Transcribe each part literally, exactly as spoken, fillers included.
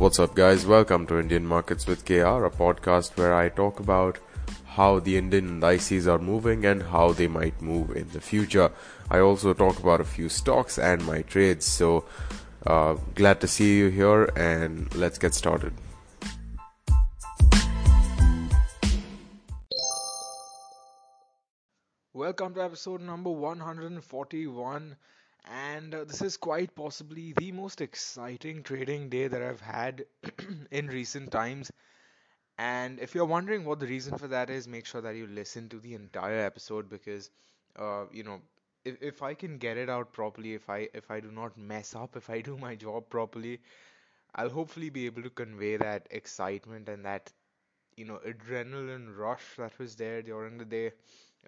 What's up, guys? Welcome to Indian Markets with K R, a podcast where I talk about how the Indian indices are moving and how they might move in the future. I also talk about a few stocks and my trades. So uh, glad to see you here, and let's get started. Welcome to episode number one forty-one. And uh, this is quite possibly the most exciting trading day that I've had in recent times. And if you're wondering what the reason for that is, make sure that you listen to the entire episode because, uh, you know, if, if I can get it out properly, if I if I do not mess up, if I do my job properly, I'll hopefully be able to convey that excitement and that, you know, adrenaline rush that was there during the day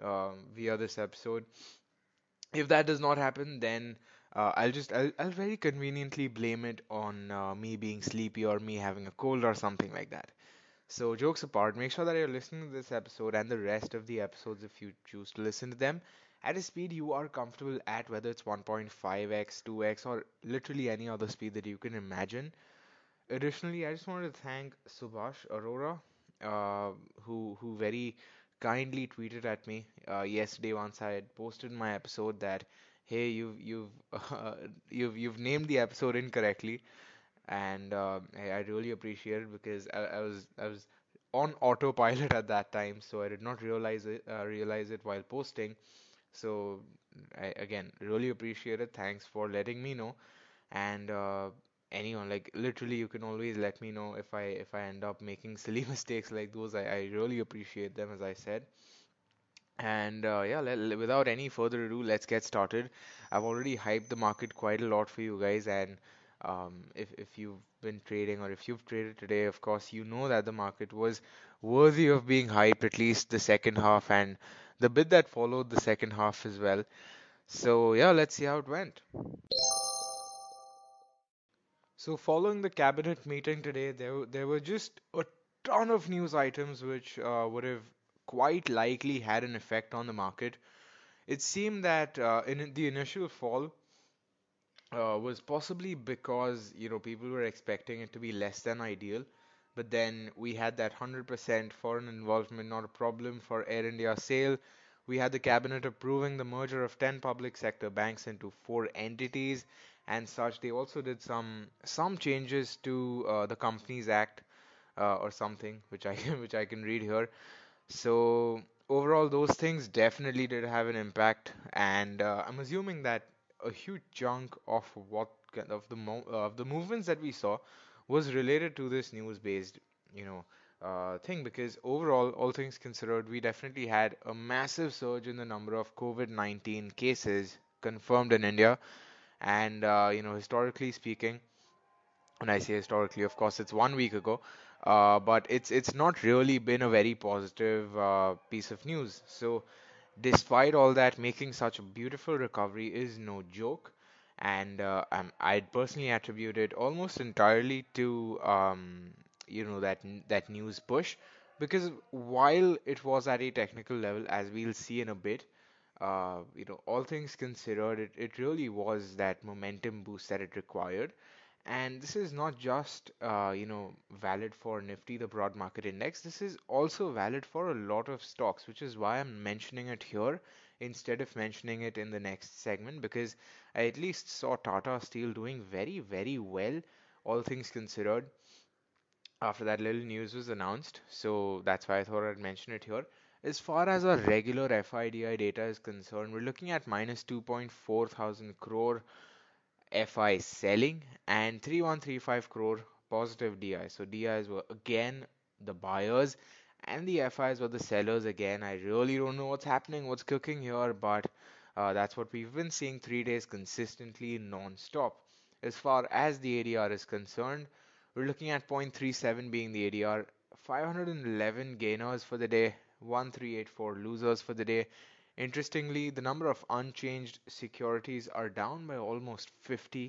um, via this episode. If that does not happen, then uh, I'll just I'll, I'll very conveniently blame it on uh, me being sleepy or me having a cold or something like that. So jokes apart, make sure that you're listening to this episode and the rest of the episodes if you choose to listen to them at a speed you are comfortable at, whether it's one point five x, two x, or literally any other speed that you can imagine. Additionally, I just wanted to thank Subhash Aurora, uh, who who very kindly tweeted at me uh, yesterday once I had posted my episode that, hey, you've you've uh, you've you've named the episode incorrectly, and uh, I really appreciate it because I, I was I was on autopilot at that time, so I did not realize it uh, realize it while posting. So I, again, really appreciate it. Thanks for letting me know, and uh, anyone like literally, you can always let me know if I if I end up making silly mistakes like those. I, I really appreciate them, as I said. And uh, yeah, let, without any further ado, let's get started. I've already hyped the market quite a lot for you guys, and um, if if you've been trading or if you've traded today, of course you know that the market was worthy of being hyped, at least the second half and the bid that followed the second half as well. So yeah, let's see how it went. So following the cabinet meeting today, there there were just a ton of news items which uh, would have quite likely had an effect on the market. It seemed that uh, in the initial fall uh, was possibly because, you know, people were expecting it to be less than ideal. But then we had that one hundred percent foreign involvement, not a problem for Air India sale. We had the cabinet approving the merger of ten public sector banks into four entities and such. They also did some some changes to uh, the Companies Act uh, or something, which I can, which I can read here. So overall, those things definitely did have an impact, and uh, I'm assuming that a huge chunk of what of the mo- of the movements that we saw was related to this news-based, you know, uh, thing. Because overall, all things considered, we definitely had a massive surge in the number of COVID nineteen cases confirmed in India. And, uh, you know, historically speaking, when I say historically, of course, it's one week ago, uh, but it's it's not really been a very positive uh, piece of news. So despite all that, making such a beautiful recovery is no joke. And uh, I'm, I'd personally attribute it almost entirely to, um, you know, that that news push, because while it was at a technical level, as we'll see in a bit, Uh, you know, all things considered, it, it really was that momentum boost that it required. And this is not just, uh, you know, valid for Nifty, the broad market index. This is also valid for a lot of stocks, which is why I'm mentioning it here instead of mentioning it in the next segment, because I at least saw Tata Steel doing very, very well, all things considered, after that little news was announced. So that's why I thought I'd mention it here. As far as our regular F I D I data is concerned, we're looking at minus two point four thousand crore F I selling and three thousand one hundred thirty-five crore positive D I. So D Is were again the buyers and the F Is were the sellers again. I really don't know what's happening, what's cooking here, but uh, that's what we've been seeing three days consistently non-stop. As far as the A D R is concerned, we're looking at zero point three seven being the A D R, five hundred eleven gainers for the day, one thousand three hundred eighty-four losers for the day. Interestingly, the number of unchanged securities are down by almost fifty.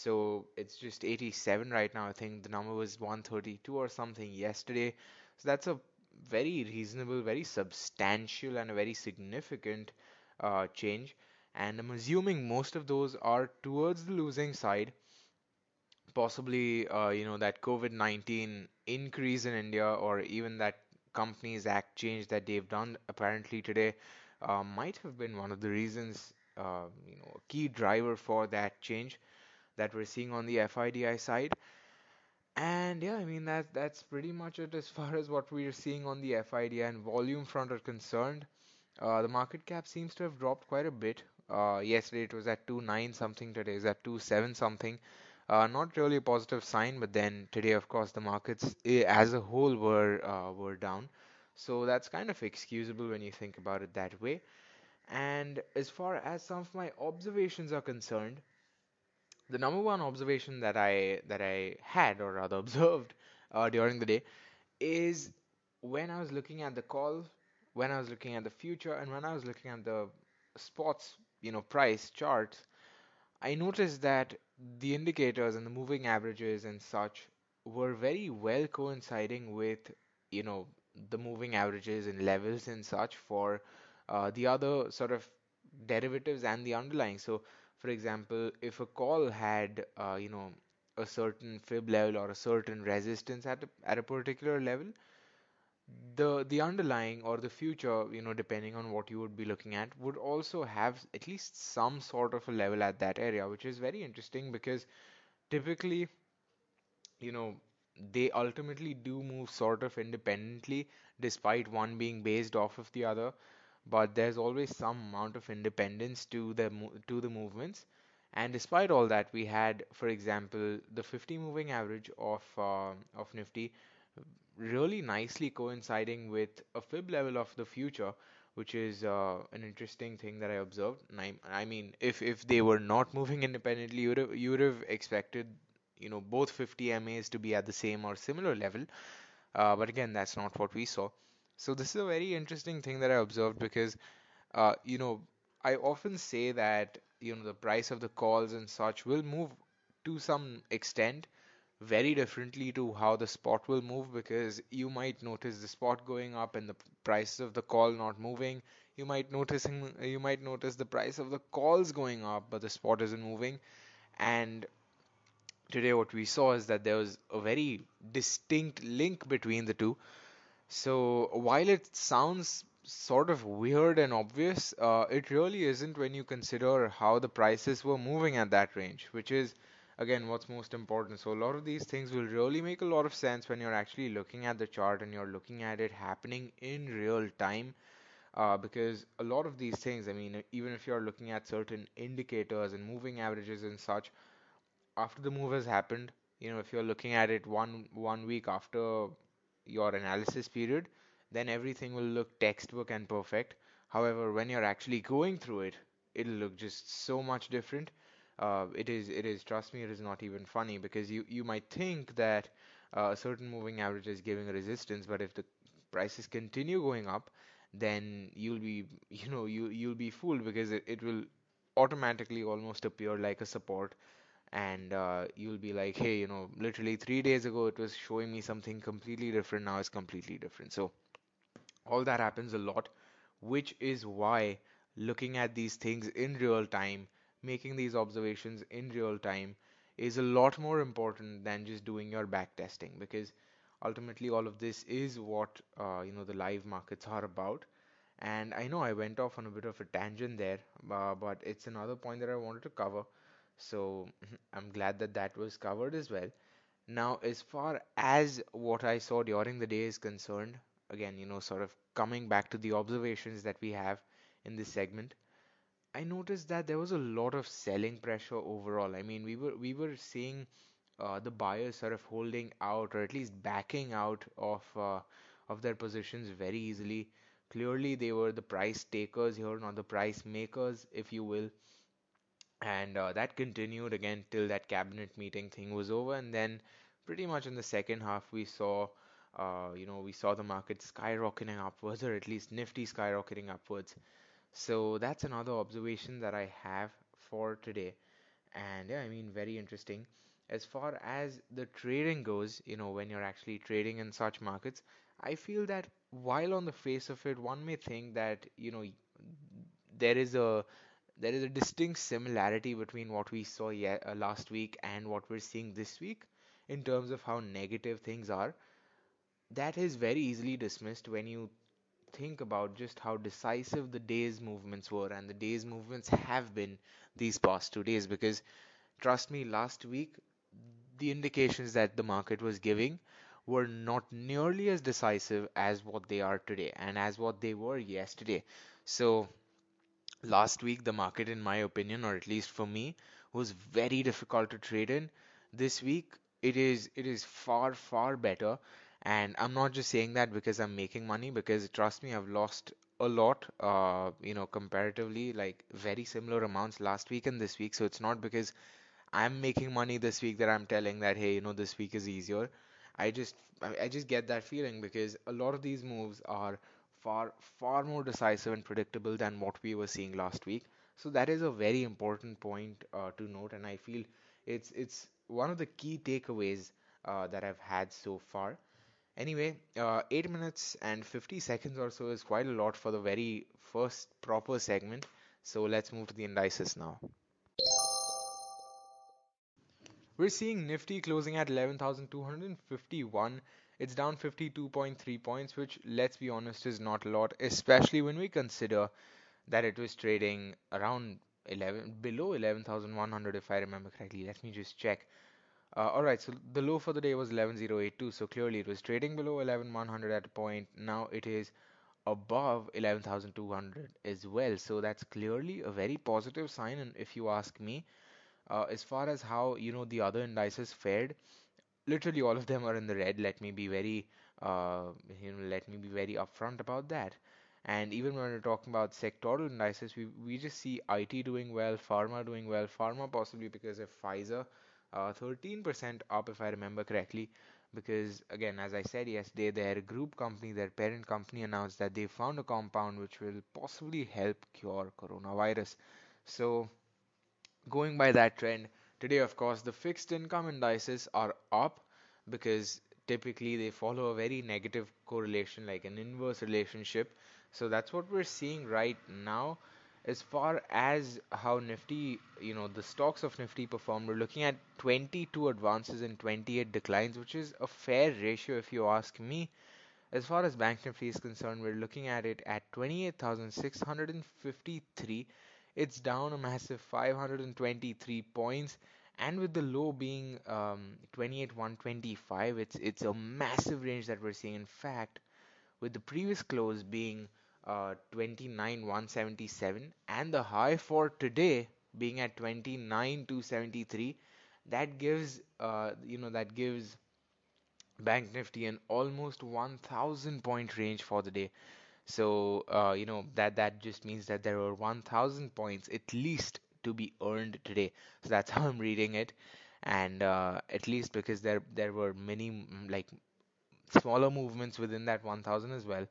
So it's just eighty-seven right now. I think the number was one thirty-two or something yesterday. So that's a very reasonable, very substantial and a very significant uh, change. And I'm assuming most of those are towards the losing side. possibly, uh, you know, that COVID nineteen increase in India, or even that Companies Act change that they've done apparently today, uh, might have been one of the reasons, uh, you know, a key driver for that change that we're seeing on the F I D I side. And yeah, I mean, that that's pretty much it as far as what we're seeing on the F I D I and volume front are concerned. Uh, the market cap seems to have dropped quite a bit. Uh, yesterday it was at two nine something, today is at two seven something. Uh, not really a positive sign, but then today, of course, the markets as a whole were uh, were down. So that's kind of excusable when you think about it that way. And as far as some of my observations are concerned, the number one observation that I that I had, or rather observed, uh, during the day, is when I was looking at the call, when I was looking at the future, and when I was looking at the spots, you know, price charts, I noticed that the indicators and the moving averages and such were very well coinciding with, you know, the moving averages and levels and such for uh, the other sort of derivatives and the underlying. So, for example, if a call had, uh, you know, a certain fib level or a certain resistance at a, at a particular level, the the underlying or the future, you know, depending on what you would be looking at, would also have at least some sort of a level at that area, which is very interesting because typically, you know, they ultimately do move sort of independently, despite one being based off of the other. But there's always some amount of independence to the to the movements. And despite all that, we had, for example, the fifty moving average of uh, of Nifty really nicely coinciding with a fib level of the future, which is uh, an interesting thing that I observed. And I, I mean, if if they were not moving independently, you would have, you would have expected, you know, both fifty M As to be at the same or similar level. Uh, but again, that's not what we saw. So this is a very interesting thing that I observed because, uh, you know, I often say that, you know, the price of the calls and such will move to some extent very differently to how the spot will move, because you might notice the spot going up and the prices of the call not moving. You might notice you might notice the price of the calls going up, but the spot isn't moving. And today what we saw is that there was a very distinct link between the two. So while it sounds sort of weird and obvious, uh, it really isn't when you consider how the prices were moving at that range, which is, again, what's most important. So a lot of these things will really make a lot of sense when you're actually looking at the chart and you're looking at it happening in real time, uh, because a lot of these things, I mean, even if you're looking at certain indicators and moving averages and such, after the move has happened, you know, if you're looking at it one one week after your analysis period, then everything will look textbook and perfect. However, when you're actually going through it, it'll look just so much different. Uh, it is, it is, trust me, it is not even funny, because you, you might think that uh, a certain moving average is giving a resistance, but if the prices continue going up, then you'll be, you know, you, you'll be fooled, because it, it will automatically almost appear like a support, and uh, you'll be like, hey, you know, literally three days ago, it was showing me something completely different, now it's completely different. So all that happens a lot, which is why looking at these things in real time, making these observations in real time is a lot more important than just doing your back testing, because ultimately all of this is what uh, you know, the live markets are about. And I know I went off on a bit of a tangent there, uh, but it's another point that I wanted to cover, so I'm glad that that was covered as well. Now, as far as what I saw during the day is concerned, again, you know, sort of coming back to the observations that we have in this segment, I noticed that there was a lot of selling pressure overall. I mean, we were we were seeing uh, the buyers sort of holding out, or at least backing out of uh, of their positions very easily. Clearly, they were the price takers here, not the price makers, if you will. And uh, that continued again till that cabinet meeting thing was over, and then pretty much in the second half we saw, uh, you know, we saw the market skyrocketing upwards, or at least Nifty skyrocketing upwards. So that's another observation that I have for today. And yeah, I mean, very interesting. As far as the trading goes, you know, when you're actually trading in such markets, I feel that while on the face of it, one may think that, you know, there is a there is a distinct similarity between what we saw ye- uh, last week and what we're seeing this week in terms of how negative things are. That is very easily dismissed when you think about just how decisive the day's movements were, and the day's movements have been these past two days. Because trust me, last week, the indications that the market was giving were not nearly as decisive as what they are today and as what they were yesterday. So last week, the market, in my opinion, or at least for me, was very difficult to trade in. This week, it is it is far, far better. And I'm not just saying that because I'm making money, because trust me, I've lost a lot, uh, you know, comparatively, like very similar amounts last week and this week. So it's not because I'm making money this week that I'm telling that, hey, you know, this week is easier. I just I just get that feeling because a lot of these moves are far, far more decisive and predictable than what we were seeing last week. So that is a very important point uh, to note. And I feel it's, it's one of the key takeaways uh, that I've had so far. Anyway, uh, eight minutes and fifty seconds or so is quite a lot for the very first proper segment. So let's move to the indices now. We're seeing Nifty closing at eleven thousand two hundred fifty-one. It's down fifty-two point three points, which, let's be honest, is not a lot, especially when we consider that it was trading around eleven, below eleven thousand one hundred, if I remember correctly. Let me just check. Uh, Alright, so the low for the day was eleven thousand eighty-two, so clearly it was trading below eleven thousand one hundred at a point. Now it is above eleven thousand two hundred as well, so that's clearly a very positive sign. And if you ask me, uh, as far as how, you know, the other indices fared, literally all of them are in the red. Let me be very, uh, you know, let me be very upfront about that. And even when we're talking about sectoral indices, we, we just see I T doing well, pharma doing well, pharma possibly because of Pfizer. Uh, thirteen percent up, if I remember correctly, because again, as I said yesterday, their group company, their parent company, announced that they found a compound which will possibly help cure coronavirus. So going by that trend, today, of course, the fixed income indices are up because typically they follow a very negative correlation, like an inverse relationship. So that's what we're seeing right now. As far as how Nifty, you know, the stocks of Nifty performed, we're looking at twenty-two advances and twenty-eight declines, which is a fair ratio if you ask me. As far as Bank Nifty is concerned, we're looking at it at twenty-eight thousand six hundred fifty-three. It's down a massive five hundred twenty-three points. And with the low being um, twenty-eight thousand one hundred twenty-five, it's, it's a massive range that we're seeing. In fact, with the previous close being Uh, twenty-nine thousand one hundred seventy-seven and the high for today being at twenty-nine thousand two hundred seventy-three, that gives uh, you know that gives Bank Nifty an almost one thousand point range for the day. So uh, you know that that just means that there were one thousand points at least to be earned today. So that's how I'm reading it, and uh, at least because there there were many like smaller movements within that one thousand as well.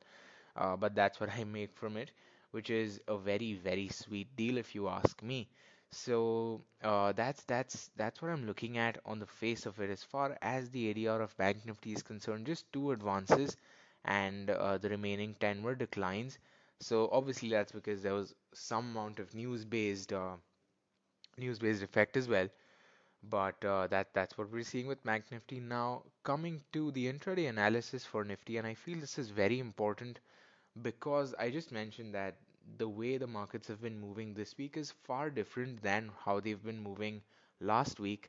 Uh, but that's what I make from it, which is a very, very sweet deal if you ask me. So uh, that's that's that's what I'm looking at on the face of it. As far as the A D R of Bank Nifty is concerned, just two advances and uh, the remaining ten were declines. So obviously that's because there was some amount of news-based uh, news-based effect as well. But uh, that that's what we're seeing with Bank Nifty now. Coming to the intraday analysis for Nifty, and I feel this is very important because I just mentioned that the way the markets have been moving this week is far different than how they've been moving last week.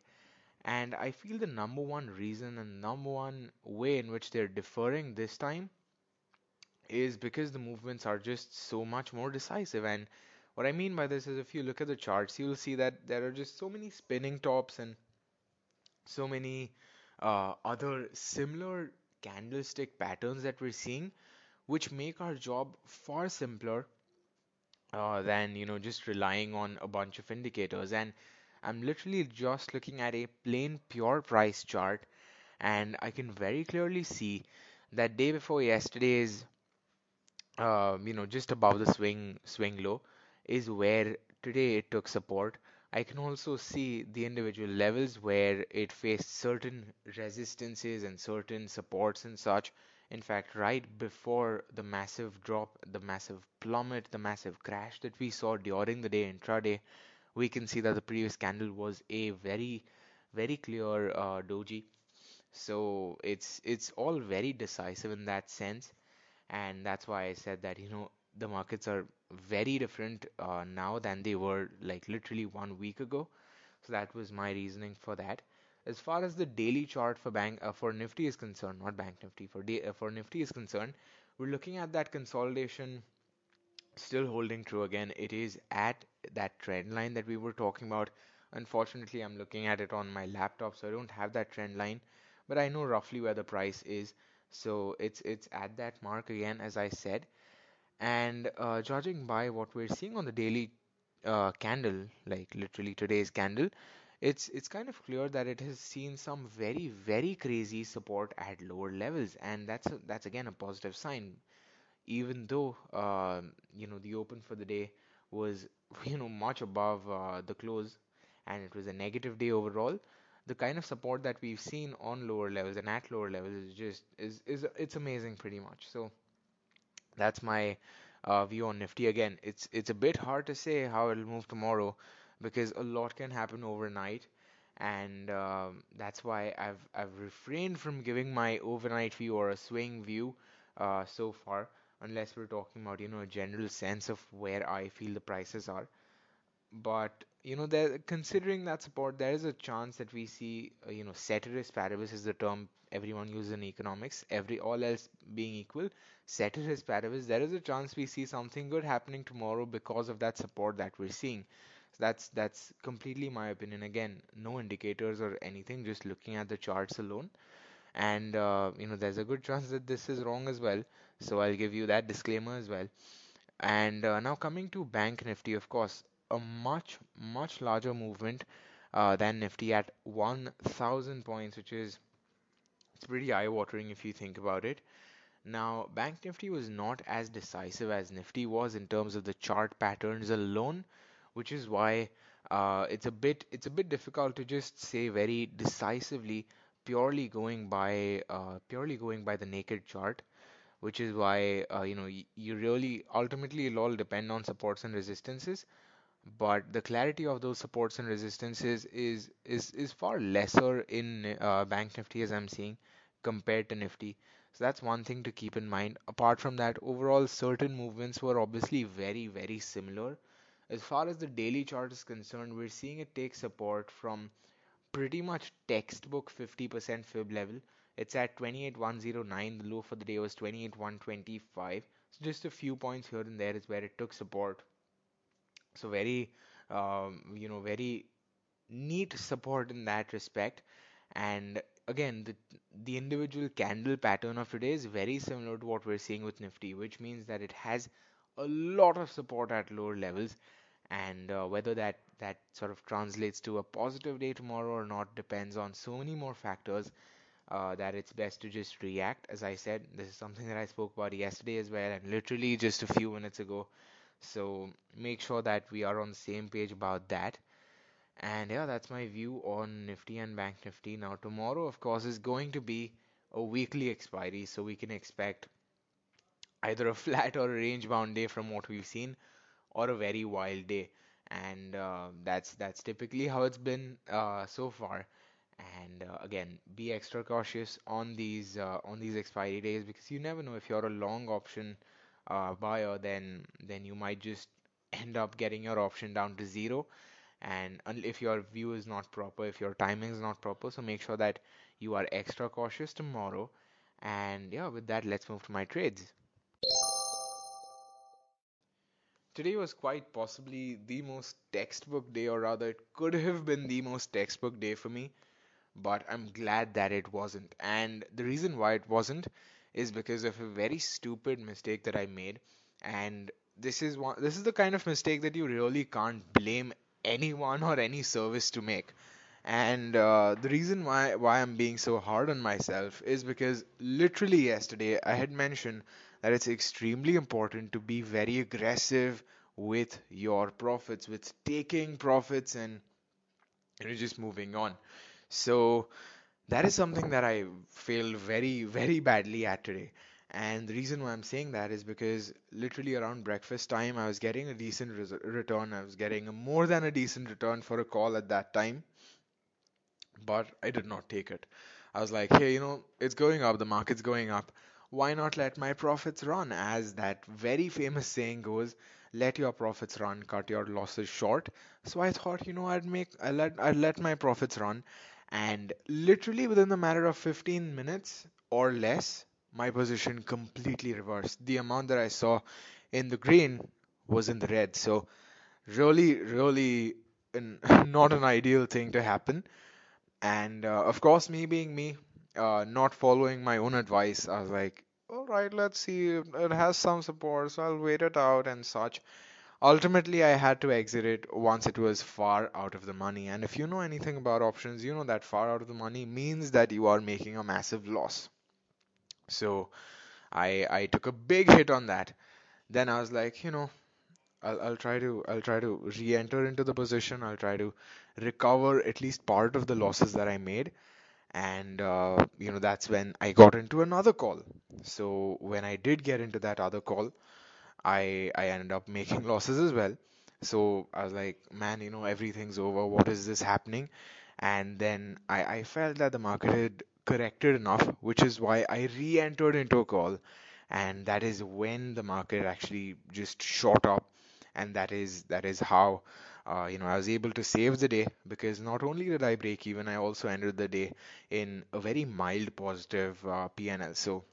And I feel the number one reason and number one way in which they're differing this time is because the movements are just so much more decisive. And what I mean by this is, if you look at the charts, you'll see that there are just so many spinning tops and so many uh, other similar candlestick patterns that we're seeing, which make our job far simpler uh, than, you know, just relying on a bunch of indicators. And I'm literally just looking at a plain pure price chart, and I can very clearly see that day before yesterday's, uh, you know, just above the swing swing low, is where today it took support. I can also see the individual levels where it faced certain resistances and certain supports and such, In fact, right before the massive drop, the massive plummet, the massive crash that we saw during the day, intraday, we can see that the previous candle was a very, very clear uh, doji. So it's it's all very decisive in that sense. And that's why I said that, you know, the markets are very different uh, now than they were like literally one week ago. So that was my reasoning for that. As far as the daily chart for bank uh, for Nifty is concerned, not Bank Nifty, for day, uh, for Nifty is concerned, we're looking at that consolidation still holding true. Again, it is at that trend line that we were talking about. Unfortunately, I'm looking at it on my laptop, so I don't have that trend line, but I know roughly where the price is. So it's it's at that mark again, as I said. And uh, judging by what we're seeing on the daily uh, candle, like literally today's candle, It's it's kind of clear that it has seen some very, very crazy support at lower levels, and that's a, that's again a positive sign. Even though uh, you know the open for the day was you know much above uh, the close, and it was a negative day overall, the kind of support that we've seen on lower levels and at lower levels is just is is it's amazing pretty much. So that's my uh, view on Nifty. Again, it's it's a bit hard to say how it'll move tomorrow, because a lot can happen overnight, and um, that's why I've I've refrained from giving my overnight view or a swing view uh, so far, unless we're talking about you know a general sense of where I feel the prices are. But you know, there, considering that support, there is a chance that we see uh, you know ceteris paribus is the term everyone uses in economics. Every all else being equal, ceteris paribus, there is a chance we see something good happening tomorrow because of that support that we're seeing. That's that's completely my opinion. Again, no indicators or anything, just looking at the charts alone. And uh, you know, there's a good chance that this is wrong as well. So I'll give you that disclaimer as well. And uh, now coming to Bank Nifty, of course, a much much larger movement uh, than Nifty at one thousand points, which is it's pretty eye-watering if you think about it. Now, Bank Nifty was not as decisive as Nifty was in terms of the chart patterns alone, which is why uh, it's a bit it's a bit difficult to just say very decisively purely going by uh, purely going by the naked chart, which is why uh, you know you, you really ultimately it'll all depend on supports and resistances, but the clarity of those supports and resistances is is is far lesser in uh, Bank Nifty, as I'm seeing, compared to Nifty. So that's one thing to keep in mind. Apart from that, overall certain movements were obviously very, very similar. As far as the daily chart is concerned, we're seeing it take support from pretty much textbook fifty percent fib level. It's at twenty-eight one oh nine. The low for the day was twenty-eight one twenty-five. So just a few points here and there is where it took support. So very, um, you know, very neat support in that respect. And again, the the individual candle pattern of today is very similar to what we're seeing with Nifty, which means that it has a lot of support at lower levels. And uh, whether that, that sort of translates to a positive day tomorrow or not depends on so many more factors uh, that it's best to just react. As I said, this is something that I spoke about yesterday as well, and literally just a few minutes ago. So make sure that we are on the same page about that. And yeah, that's my view on Nifty and Bank Nifty. Now tomorrow, of course, is going to be a weekly expiry, so we can expect either a flat or a range-bound day from what we've seen, or a very wild day, and uh, that's that's typically how it's been uh, so far. And uh, again, be extra cautious on these uh, on these expiry days, because you never know. If you're a long option uh, buyer, then then you might just end up getting your option down to zero. And if your view is not proper, if your timing is not proper, so make sure that you are extra cautious tomorrow. And yeah, with that, let's move to my trades. Today was quite possibly the most textbook day, or rather it could have been the most textbook day for me, but I'm glad that it wasn't. And the reason why it wasn't is because of a very stupid mistake that I made. And this is one, this is the kind of mistake that you really can't blame anyone or any service to make. And uh, the reason why, why I'm being so hard on myself is because literally yesterday I had mentioned that it's extremely important to be very aggressive with your profits, with taking profits and you know, just moving on. So That is something that I failed very, very badly at today. And the reason why I'm saying that is because literally around breakfast time, I was getting a decent res- return. I was getting a more than a decent return for a call at that time. But I did not take it. I was like, hey, you know, it's going up. The market's going up. Why not let my profits run? As that very famous saying goes, let your profits run, cut your losses short. So I thought, you know, I'd make, I let, I'd let my profits run. And literally within the matter of fifteen minutes or less, my position completely reversed. The amount that I saw in the green was in the red. So really, really an, not an ideal thing to happen. And uh, of course, me being me, uh, not following my own advice, I was like, all right, let's see. It has some support, so I'll wait it out and such. Ultimately, I had to exit it once it was far out of the money. And if you know anything about options, you know that far out of the money means that you are making a massive loss. So I I took a big hit on that. Then I was like, you know, I'll I'll try to I'll try to re-enter into the position. I'll try to recover at least part of the losses that I made. And uh, you know, that's when I got into another call. So when I did get into that other call, I I ended up making losses as well. So I was like, man, you know, everything's over. What is this happening? And then I, I felt that the market had corrected enough, which is why I re-entered into a call. And that is when the market actually just shot up. And that is that is how uh, you know, I was able to save the day, because not only did I break even, I also ended the day in a very mild positive uh, P and L. So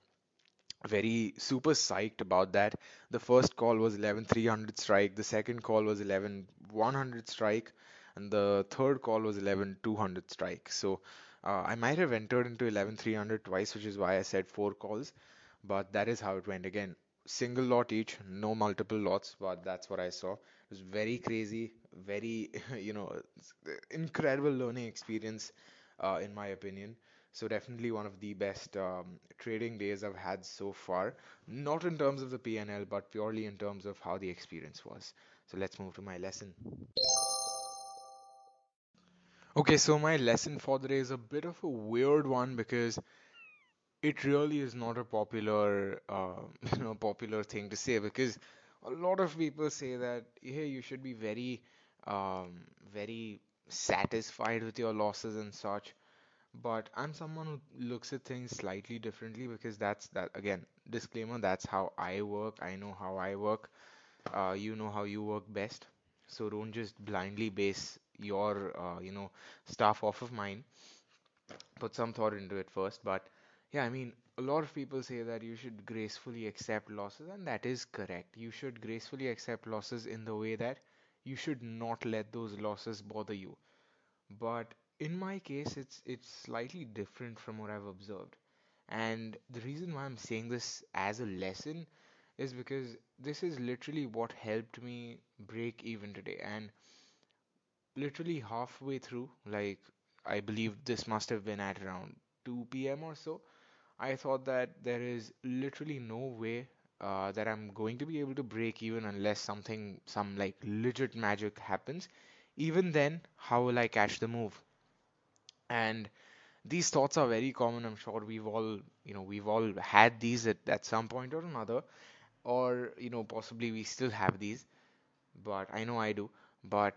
very super psyched about that. The first call was eleven three hundred strike, the second call was eleven one hundred strike, and the third call was eleven two hundred strike. So uh, I might have entered into eleven three hundred twice, which is why I said four calls, but that is how it went. Again, single lot each, no multiple lots, but that's what I saw. It was very crazy, very, you know, incredible learning experience uh, in my opinion. So definitely one of the best um, trading days I've had so far. Not in terms of the P and L, but purely in terms of how the experience was. So let's move to my lesson. Okay, so my lesson for the day is a bit of a weird one, because it really is not a popular, uh, you know, popular thing to say. Because a lot of people say that, hey, you should be very, um, very satisfied with your losses and such. But I'm someone who looks at things slightly differently, because that's that again, disclaimer, that's how I work. I know how I work. Uh, you know how you work best. So don't just blindly base your, uh, you know, stuff off of mine. Put some thought into it first. But yeah, I mean, a lot of people say that you should gracefully accept losses. And that is correct. You should gracefully accept losses in the way that you should not let those losses bother you. But in my case, it's it's slightly different from what I've observed. And the reason why I'm saying this as a lesson is because this is literally what helped me break even today. And literally halfway through, like, I believe this must have been at around two p.m. or so, I thought that there is literally no way uh, that I'm going to be able to break even unless something, some like legit magic happens. Even then, how will I catch the move? And these thoughts are very common. I'm sure we've all, you know, we've all had these at, at some point or another, or, you know, possibly we still have these, but I know I do. But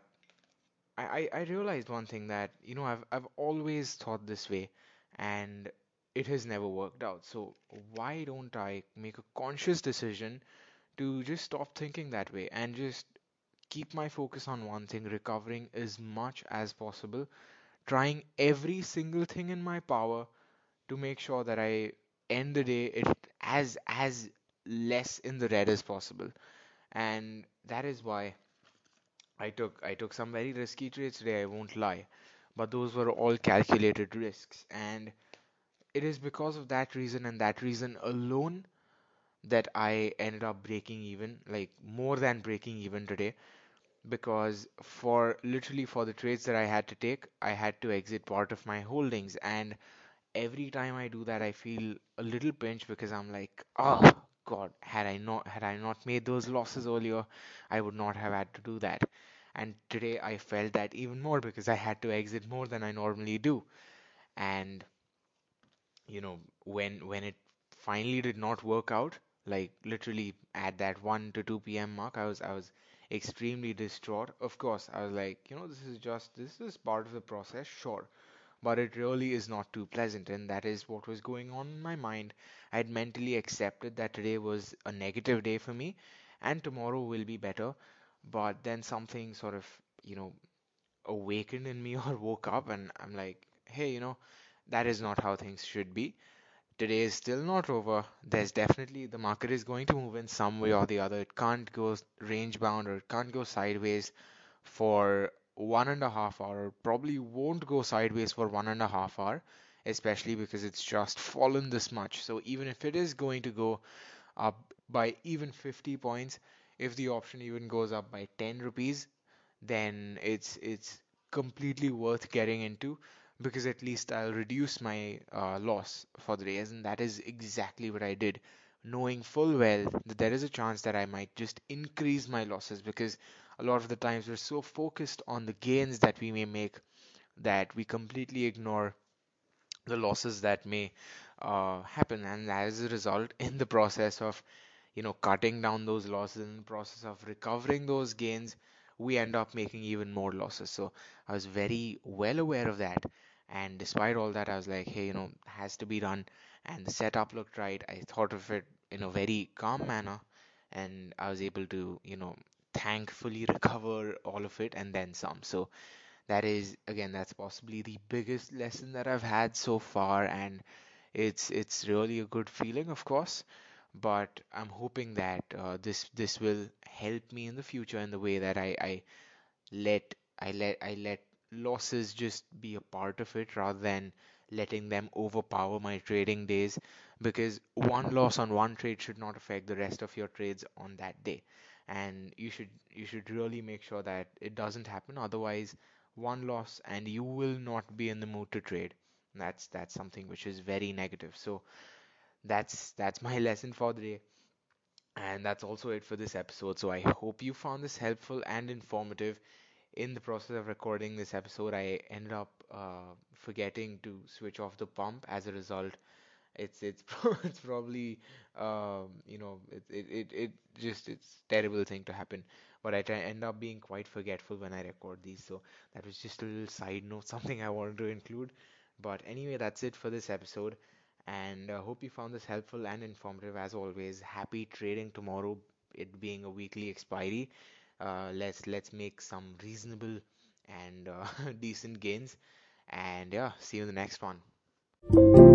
I, I, I realized one thing, that, you know, I've, I've always thought this way and it has never worked out. So why don't I make a conscious decision to just stop thinking that way and just keep my focus on one thing, recovering as much as possible, trying every single thing in my power to make sure that I end the day it as as less in the red as possible. And that is why I took I took some very risky trades today, I won't lie, but those were all calculated risks. And it is because of that reason, and that reason alone, that I ended up breaking even, like more than breaking even today. Because for literally for the trades that I had to take, I had to exit part of my holdings. And every time I do that, I feel a little pinch, because I'm like, oh god, had I not had I not made those losses earlier, I would not have had to do that. And today I felt that even more, because I had to exit more than I normally do. And you know, when when it finally did not work out, like literally at that one to two p m mark, I was I was extremely distraught. Of course, I was like, you know, this is just this is part of the process, sure, but it really is not too pleasant, and that is what was going on in my mind. I had mentally accepted that today was a negative day for me, and tomorrow will be better. But then something sort of, you know, awakened in me or woke up, and I'm like, hey, you know, that is not how things should be. Today is still not over. There's definitely, the market is going to move in some way or the other. It can't go range bound, or it can't go sideways for one and a half hour. Probably won't go sideways for one and a half hour, especially because it's just fallen this much. So even if it is going to go up by even fifty points, if the option even goes up by ten rupees, then it's it's completely worth getting into, because at least I'll reduce my uh, loss for the day. And that is exactly what I did, knowing full well that there is a chance that I might just increase my losses, because a lot of the times we're so focused on the gains that we may make that we completely ignore the losses that may uh, happen. And as a result, in the process of, you know, cutting down those losses, in the process of recovering those gains, we end up making even more losses. So I was very well aware of that. And despite all that, I was like, hey, you know, has to be done. And the setup looked right. I thought of it in a very calm manner, and I was able to, you know, thankfully recover all of it and then some. So that is, again, that's possibly the biggest lesson that I've had so far. And it's it's really a good feeling, of course. But I'm hoping that uh, this this will help me in the future, in the way that I, I let I let I let losses just be a part of it, rather than letting them overpower my trading days, because one loss on one trade should not affect the rest of your trades on that day. And you should you should really make sure that it doesn't happen. Otherwise, one loss and you will not be in the mood to trade. And that's that's something which is very negative. So that's that's my lesson for the day, and that's also it for this episode. So I hope you found this helpful and informative. In the process of recording this episode, I ended up uh, forgetting to switch off the pump. As a result, it's it's it's probably um, you know it, it it it just it's terrible thing to happen. But I try, end up being quite forgetful when I record these. So that was just a little side note, something I wanted to include. But anyway, that's it for this episode. And I uh, hope you found this helpful and informative. As always, happy trading tomorrow, it being a weekly expiry. Uh, let's let's make some reasonable and uh, decent gains. And yeah, see you in the next one.